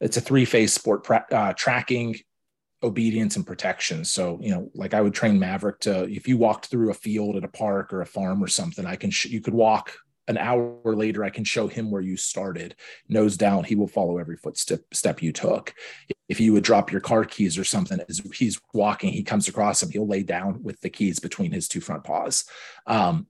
it's a three-phase sport, pra- uh, tracking, obedience, and protection. So, you know, like I would train Maverick to, if you walked through a field at a park or a farm or something, I can, sh- you could walk an hour later, I can show him where you started. Nose down, he will follow every footstep step you took. If you would drop your car keys or something, as he's walking, he comes across him, he'll lay down with the keys between his two front paws. Um,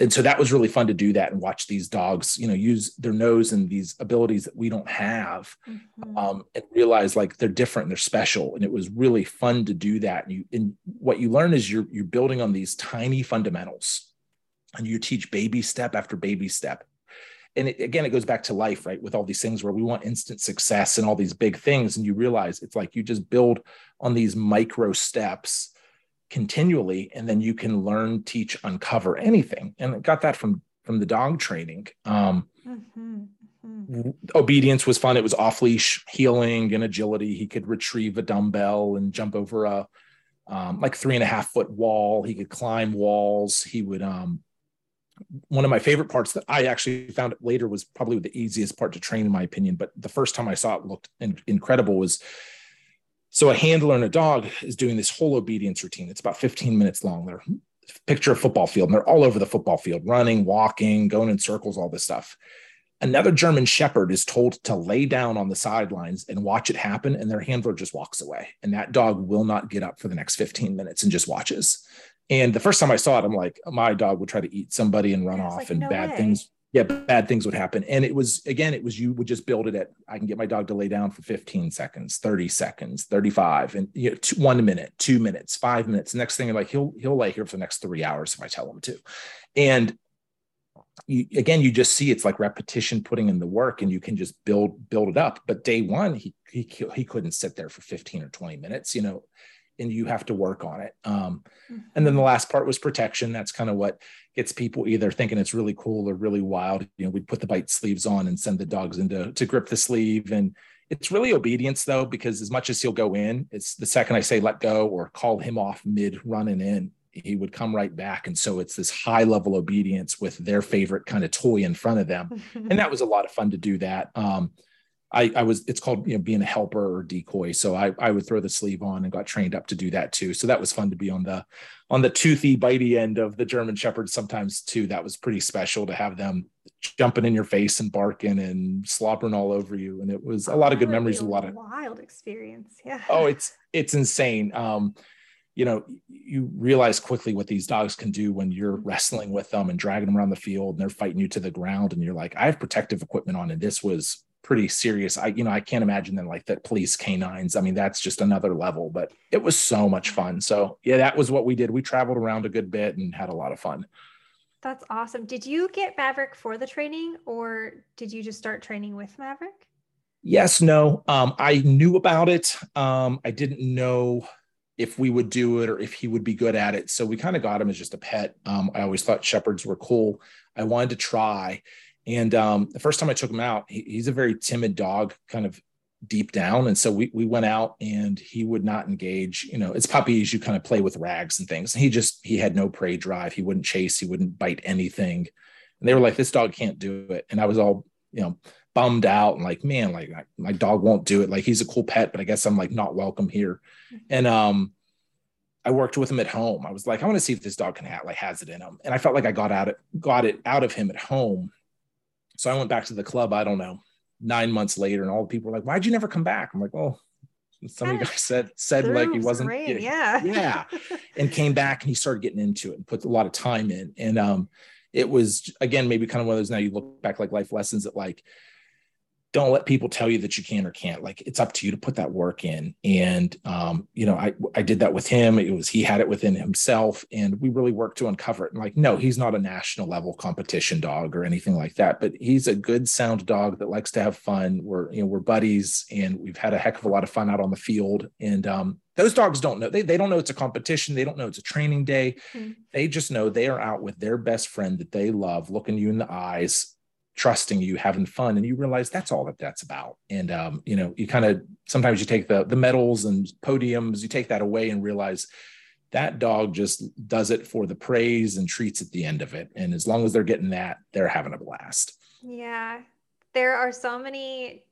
and so that was really fun to do that and watch these dogs, you know, use their nose and these abilities that we don't have, mm-hmm. um, and realize like they're different and they're special. And it was really fun to do that. And you, and what you learn is you're, you're building on these tiny fundamentals, and you teach baby step after baby step. And it, again, it goes back to life, right? With all these things where we want instant success and all these big things. And you realize it's like, you just build on these micro steps continually, and then you can learn, teach, uncover anything. And I got that from, from the dog training. Um, mm-hmm. Mm-hmm. Obedience was fun. It was off leash, healing and agility. He could retrieve a dumbbell and jump over a, um, like three and a half foot wall. He could climb walls. He would, um, one of my favorite parts that I actually found it later was probably the easiest part to train, in my opinion. But the first time I saw it looked in- incredible was, so a handler and a dog is doing this whole obedience routine. It's about fifteen minutes long. They're picture a football field, and they're all over the football field, running, walking, going in circles, all this stuff. Another German Shepherd is told to lay down on the sidelines and watch it happen. And their handler just walks away. And that dog will not get up for the next fifteen minutes and just watches. And the first time I saw it, I'm like, my dog would try to eat somebody and run off, like, and no bad way. things. Yeah. Bad things would happen. And it was, again, it was, you would just build it at, I can get my dog to lay down for fifteen seconds, thirty seconds, thirty-five, and you know, two, one minute, two minutes, five minutes. Next thing I'm like, he'll, he'll lay here for the next three hours if I tell him to. And you, again, you just see it's like repetition, putting in the work, and you can just build, build it up. But day one, he, he, he couldn't sit there for fifteen or twenty minutes, you know, and you have to work on it. Um, mm-hmm. And then the last part was protection. That's kind of what gets people either thinking it's really cool or really wild. You know, we'd put the bite sleeves on and send the dogs into to grip the sleeve. And it's really obedience though, because as much as he'll go in, it's the second I say, let go or call him off mid running in, he would come right back. And so it's this high level obedience with their favorite kind of toy in front of them. And that was a lot of fun to do that. Um, I, I was, it's called, you know, being a helper or decoy. So I, I would throw the sleeve on and got trained up to do that too. So that was fun to be on the, on the toothy, bitey end of the German Shepherd sometimes too. That was pretty special to have them jumping in your face and barking and slobbering all over you. And it was a lot of good memories, a lot of wild experience. Yeah. Oh, it's, it's insane. Um, you know, you realize quickly what these dogs can do when you're wrestling with them and dragging them around the field and they're fighting you to the ground. And you're like, I have protective equipment on. And this was pretty serious. I, you know, I can't imagine them like that police canines. I mean, that's just another level, but it was so much fun. So yeah, that was what we did. We traveled around a good bit and had a lot of fun. That's awesome. Did you get Maverick for the training, or did you just start training with Maverick? Yes, no. Um, I knew about it. Um, I didn't know if we would do it or if he would be good at it. So we kind of got him as just a pet. Um, I always thought shepherds were cool. I wanted to try. And um, the first time I took him out, he, he's a very timid dog, kind of deep down. And so we we went out and he would not engage. You know, it's puppies, you kind of play with rags and things. And he just, he had no prey drive. He wouldn't chase. He wouldn't bite anything. And they were like, this dog can't do it. And I was all, you know, bummed out and like, man, like I, my dog won't do it. Like, he's a cool pet, but I guess I'm like not welcome here. And um, I worked with him at home. I was like, I want to see if this dog can have, like has it in him. And I felt like I got out, it, got it out of him at home. So I went back to the club, I don't know, nine months later, and all the people were like, why'd you never come back? I'm like, well, some of you guys said, said like he wasn't, you know, yeah, yeah, and came back and he started getting into it and put a lot of time in. And um, it was, again, maybe kind of one of those, now you look back like life lessons that like, don't let people tell you that you can or can't. Like, it's up to you to put that work in. And, um, you know, I, I did that with him. It was, he had it within himself, and we really worked to uncover it. And like, no, he's not a national level competition dog or anything like that, but he's a good sound dog that likes to have fun. We're, you know, we're buddies, and we've had a heck of a lot of fun out on the field. And, um, those dogs don't know, they, they don't know it's a competition. They don't know it's a training day. Mm-hmm. They just know they are out with their best friend that they love, looking you in the eyes, trusting you, having fun. And you realize that's all that that's about. And, um, you know, you kind of, sometimes you take the, the medals and podiums, you take that away and realize that dog just does it for the praise and treats at the end of it. And as long as they're getting that, they're having a blast. Yeah. There are so many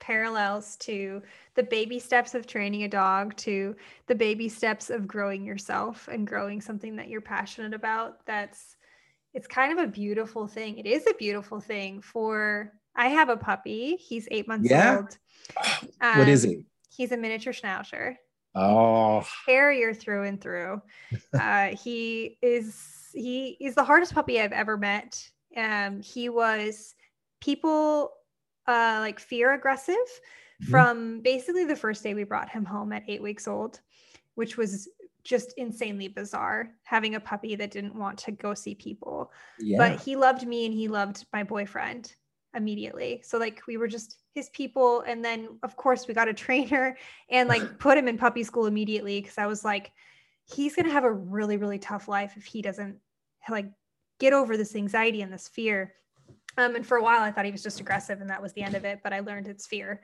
parallels to the baby steps of training a dog, to the baby steps of growing yourself and growing something that you're passionate about. That's, it's kind of a beautiful thing. It is a beautiful thing for, I have a puppy. He's eight months yeah. old. Um, what is he? He's a miniature schnauzer. Oh, terrier through and through. Uh, he is, he is the hardest puppy I've ever met. Um, he was people, uh, like fear aggressive mm-hmm. from basically the first day we brought him home at eight weeks old, which was just insanely bizarre, having a puppy that didn't want to go see people, yeah. but he loved me and he loved my boyfriend immediately. So like we were just his people. And then of course we got a trainer and like put him in puppy school immediately. Cause I was like, he's going to have a really, really tough life if he doesn't like get over this anxiety and this fear. Um, and for a while I thought he was just aggressive and that was the end of it, but I learned it's fear.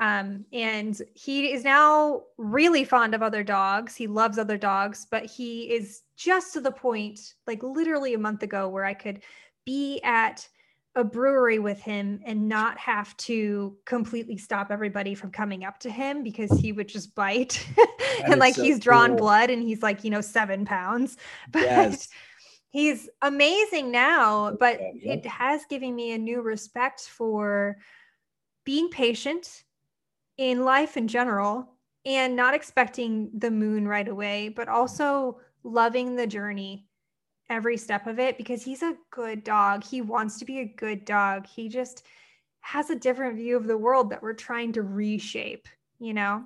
Um, and he is now really fond of other dogs. He loves other dogs, but he is just to the point, like literally a month ago, where I could be at a brewery with him and not have to completely stop everybody from coming up to him because he would just bite and like so he's drawn cool. blood and he's like, you know, seven pounds, but yes. he's amazing now, but yeah, yeah. it has given me a new respect for being patient in life in general and not expecting the moon right away, but also loving the journey every step of it because he's a good dog. He wants to be a good dog. He just has a different view of the world that we're trying to reshape, you know?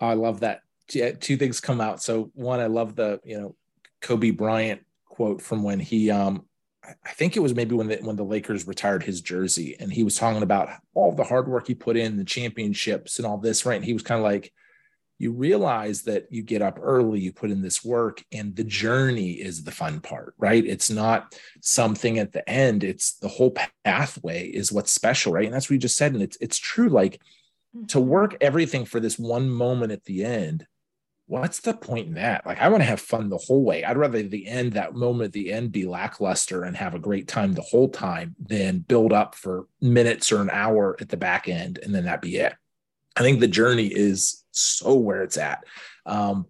I love that. Two things come out. So one, I love the, you know, Kobe Bryant quote from when he, um, I think it was maybe when the, when the Lakers retired his jersey and he was talking about all the hard work he put in, the championships and all this, right? And he was kind of like, you realize that you get up early, you put in this work, and the journey is the fun part, right? It's not something at the end. It's the whole pathway is what's special, right? And that's what you just said. And it's, it's true, like to work everything for this one moment at the end, what's the point in that? Like, I want to have fun the whole way. I'd rather the end, that moment at the end be lackluster and have a great time the whole time than build up for minutes or an hour at the back end. And then that be it. I think the journey is so where it's at. Um,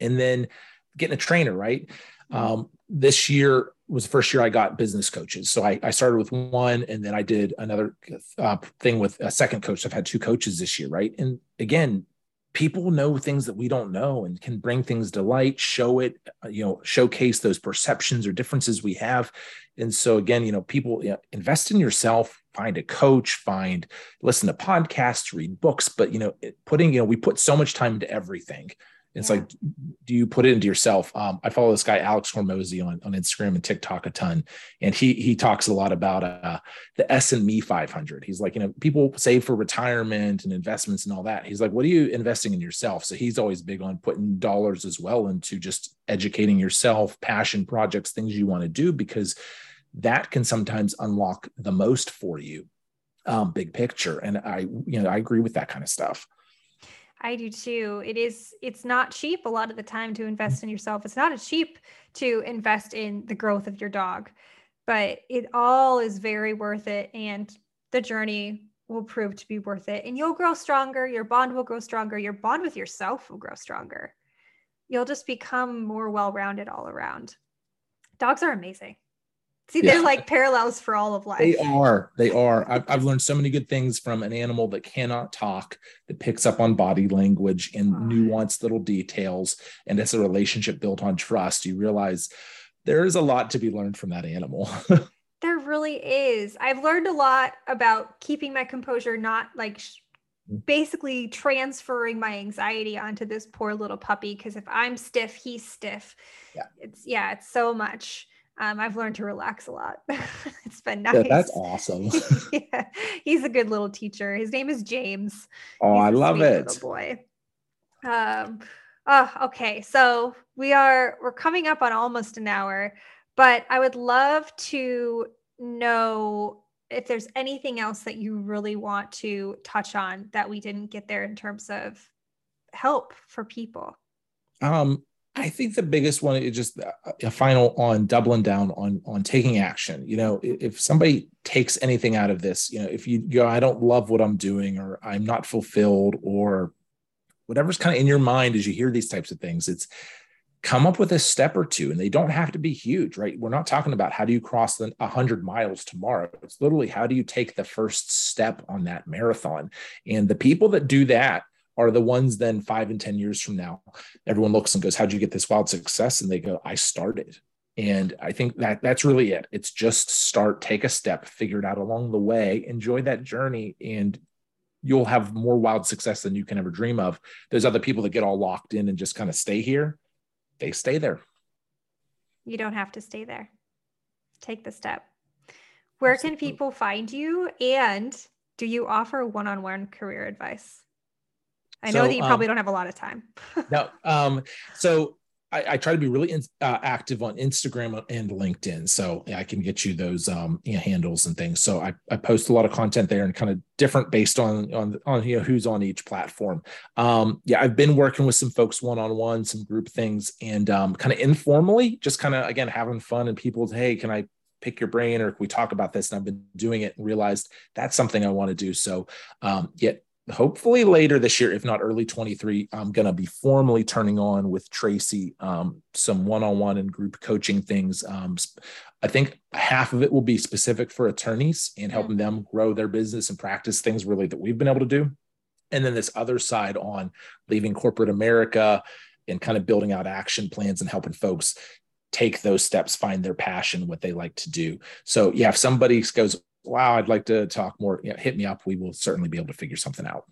and then getting a trainer, right? Um, this year was the first year I got business coaches. So I, I started with one and then I did another uh, thing with a second coach. I've had two coaches this year, right? And again, people know things that we don't know and can bring things to light, show it, you know, showcase those perceptions or differences we have. And so again, you know, people, you know, invest in yourself, find a coach, find, listen to podcasts, read books, but, you know, it, putting, you know, we put so much time into everything. It's yeah. like, do you put it into yourself? Um, I follow this guy, Alex Hormozi on, on Instagram and TikTok a ton. And he, he talks a lot about uh, the S and P five hundred. He's like, you know, people save for retirement and investments and all that. He's like, what are you investing in yourself? So he's always big on putting dollars as well into just educating yourself, passion projects, things you want to do, because that can sometimes unlock the most for you, um, big picture. And I, you know, I agree with that kind of stuff. I do too. It is, it's not cheap a lot of the time to invest in yourself. It's not as cheap to invest in the growth of your dog, but it all is very worth it. And the journey will prove to be worth it. And you'll grow stronger. Your bond will grow stronger. Your bond with yourself will grow stronger. You'll just become more well-rounded all around. Dogs are amazing. See, they're yeah. like parallels for all of life. They are. They are. I've, I've learned so many good things from an animal that cannot talk, that picks up on body language and oh. nuanced little details. And it's a relationship built on trust. You realize there is a lot to be learned from that animal. There really is. I've learned a lot about keeping my composure, not like sh- basically transferring my anxiety onto this poor little puppy. Because if I'm stiff, he's stiff. Yeah. It's yeah, it's so much. Um, I've learned to relax a lot. It's been nice. Yeah, that's awesome. Yeah. He's a good little teacher. His name is James. Oh, He's I love it. Little boy. Um, oh, okay. So we are, we're coming up on almost an hour, but I would love to know if there's anything else that you really want to touch on that we didn't get there in terms of help for people. Um, I think the biggest one is just a final on doubling down on, on taking action. You know, if somebody takes anything out of this, you know, if you go, I don't love what I'm doing, or I'm not fulfilled, or whatever's kind of in your mind as you hear these types of things, it's come up with a step or two, and they don't have to be huge, right? We're not talking about how do you cross the one hundred miles tomorrow. It's literally how do you take the first step on that marathon? And the people that do that are the ones then five and ten years from now, everyone looks and goes, how'd you get this wild success? And they go, I started. And I think that that's really it. It's just start, take a step, figure it out along the way, enjoy that journey, and you'll have more wild success than you can ever dream of. There's other people that get all locked in and just kind of stay here. They stay there. You don't have to stay there. Take the step. Where Absolutely. Can people find you? And do you offer one-on-one career advice? I so, know that you probably um, don't have a lot of time. no. Um, so I, I try to be really in, uh, active on Instagram and LinkedIn. So I can get you those um, you know, handles and things. So I, I post a lot of content there and kind of different based on, on, on you know, who's on each platform. Um, yeah, I've been working with some folks one-on-one, some group things, and um, kind of informally, just kind of, again, having fun, and people, hey, can I pick your brain, or can we talk about this? And I've been doing it and realized that's something I want to do. So um, yeah. Hopefully later this year, if not early twenty-three, I'm going to be formally turning on with Tracy, um, some one-on-one and group coaching things. Um, I think half of it will be specific for attorneys and helping mm-hmm. them grow their business and practice things really that we've been able to do. And then this other side on leaving corporate America and kind of building out action plans and helping folks take those steps, find their passion, what they like to do. So yeah, if somebody goes, wow, I'd like to talk more, you know, hit me up. We will certainly be able to figure something out.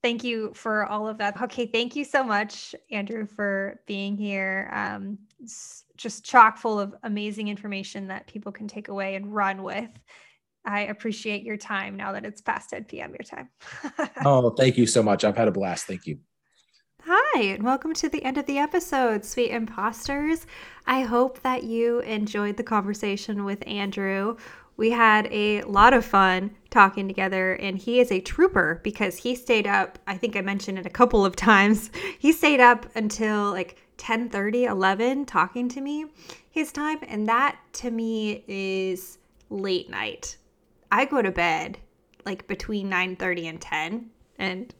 Thank you for all of that. Okay. Thank you so much, Andrew, for being here. Um, just chock full of amazing information that people can take away and run with. I appreciate your time now that it's past ten p.m. your time. Oh, thank you so much. I've had a blast. Thank you. Hi, and welcome to the end of the episode, sweet imposters. I hope that you enjoyed the conversation with Andrew. We had a lot of fun talking together, and he is a trooper because he stayed up. I think I mentioned it a couple of times. He stayed up until like ten thirty, eleven talking to me his time. And that to me is late night. I go to bed like between nine thirty and ten and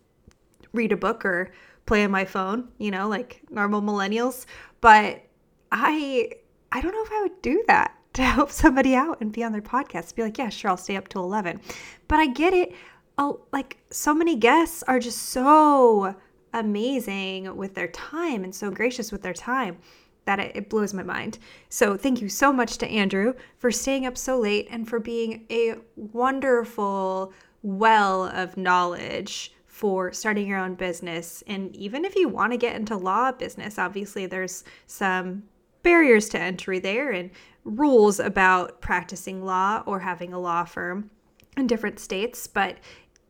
read a book or play on my phone, you know, like normal millennials. But I, I don't know if I would do that, to help somebody out and be on their podcast, be like, yeah, sure, I'll stay up till eleven. But I get it. Oh, like so many guests are just so amazing with their time and so gracious with their time that it, it blows my mind. So thank you so much to Andrew for staying up so late and for being a wonderful well of knowledge for starting your own business. And even if you want to get into law business, obviously there's some barriers to entry there and rules about practicing law or having a law firm in different states. But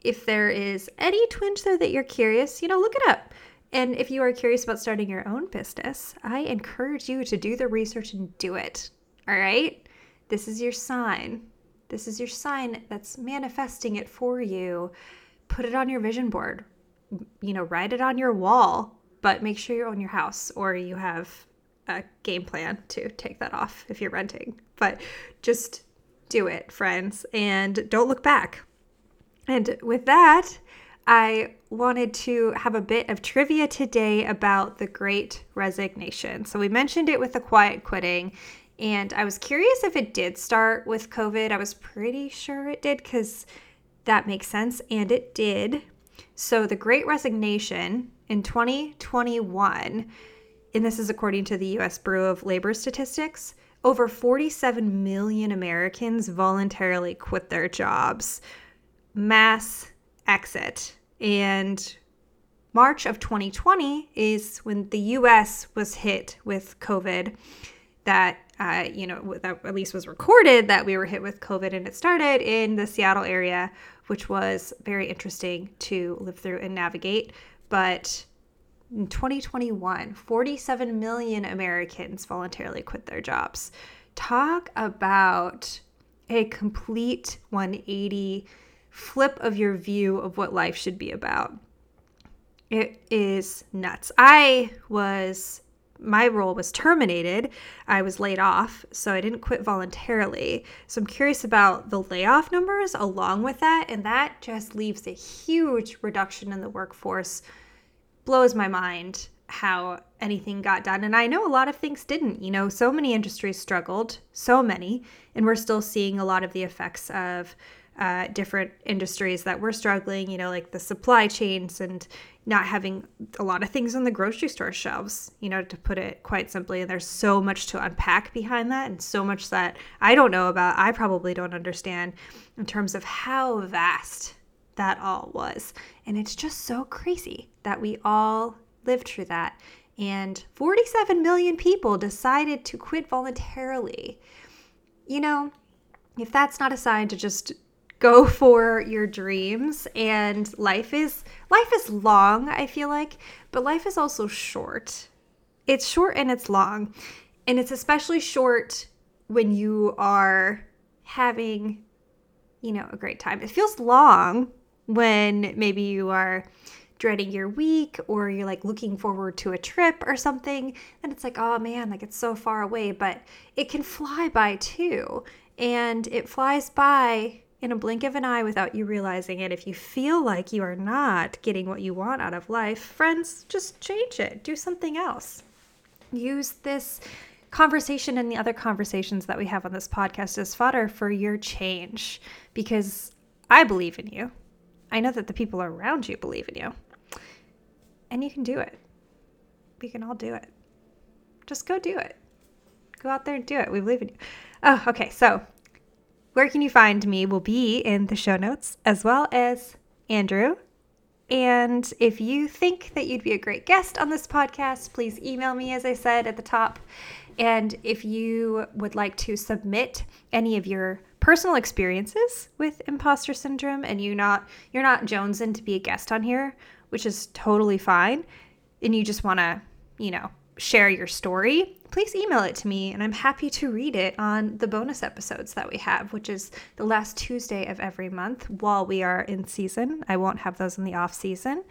if there is any twinge there that you're curious, you know, look it up. And if you are curious about starting your own business, I encourage you to do the research and do it. All right? This is your sign. This is your sign that's manifesting it for you. Put it on your vision board. You know, write it on your wall, but make sure you own your house or you have a game plan to take that off if you're renting. But just do it, friends, and don't look back. And with that, I wanted to have a bit of trivia today about the Great Resignation. So we mentioned it with the quiet quitting, and I was curious if it did start with COVID. I was pretty sure it did because that makes sense, and it did. So the Great Resignation in twenty twenty-one, and this is according to the U S Bureau of Labor Statistics, over forty-seven million Americans voluntarily quit their jobs. Mass exit. And March of twenty twenty is when the U S was hit with COVID. That, uh, you know, that at least was recorded that we were hit with COVID, and it started in the Seattle area, which was very interesting to live through and navigate. But in twenty twenty-one, forty-seven million Americans voluntarily quit their jobs. Talk about a complete one eighty flip of your view of what life should be about. It is nuts. I was, my role was terminated. I was laid off, so I didn't quit voluntarily. So I'm curious about the layoff numbers along with that, and that just leaves a huge reduction in the workforce. Blows my mind how anything got done. And I know a lot of things didn't. You know, so many industries struggled, so many, and we're still seeing a lot of the effects of uh, different industries that were struggling, you know, like the supply chains and not having a lot of things on the grocery store shelves, you know, to put it quite simply. And there's so much to unpack behind that and so much that I don't know about, I probably don't understand in terms of how vast that all was. And it's just so crazy that we all lived through that. And forty-seven million people decided to quit voluntarily. You know, if that's not a sign to just go for your dreams, and life is life is long, I feel like, but life is also short. It's short and it's long. And it's especially short when you are having, you know, a great time. It feels long when maybe you are dreading your week, or you're like looking forward to a trip or something, and it's like, oh man, like it's so far away. But it can fly by too, and it flies by in a blink of an eye without you realizing it. If you feel like you are not getting what you want out of life, friends, just change it. Do something else. Use this conversation and the other conversations that we have on this podcast as fodder for your change, because I believe in you. I know that the people around you believe in you. And you can do it. We can all do it. Just go do it. Go out there and do it. We believe in you. Oh, okay. So where can you find me will be in the show notes, as well as Andrew. And if you think that you'd be a great guest on this podcast, please email me, as I said at the top. And if you would like to submit any of your personal experiences with imposter syndrome, and you not, you're not jonesing to be a guest on here, which is totally fine, and you just want to, you know, share your story, please email it to me, and I'm happy to read it on the bonus episodes that we have, which is the last Tuesday of every month while we are in season. I won't have those in the off season,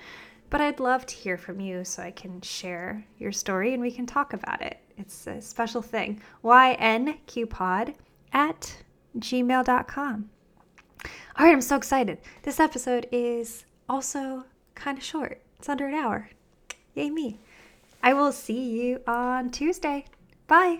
but I'd love to hear from you so I can share your story and we can talk about it. It's a special thing. Y N Q pod at gmail dot com. All right, I'm so excited. This episode is also kind of short. It's under an hour. Yay me. I will see you on Tuesday. Bye.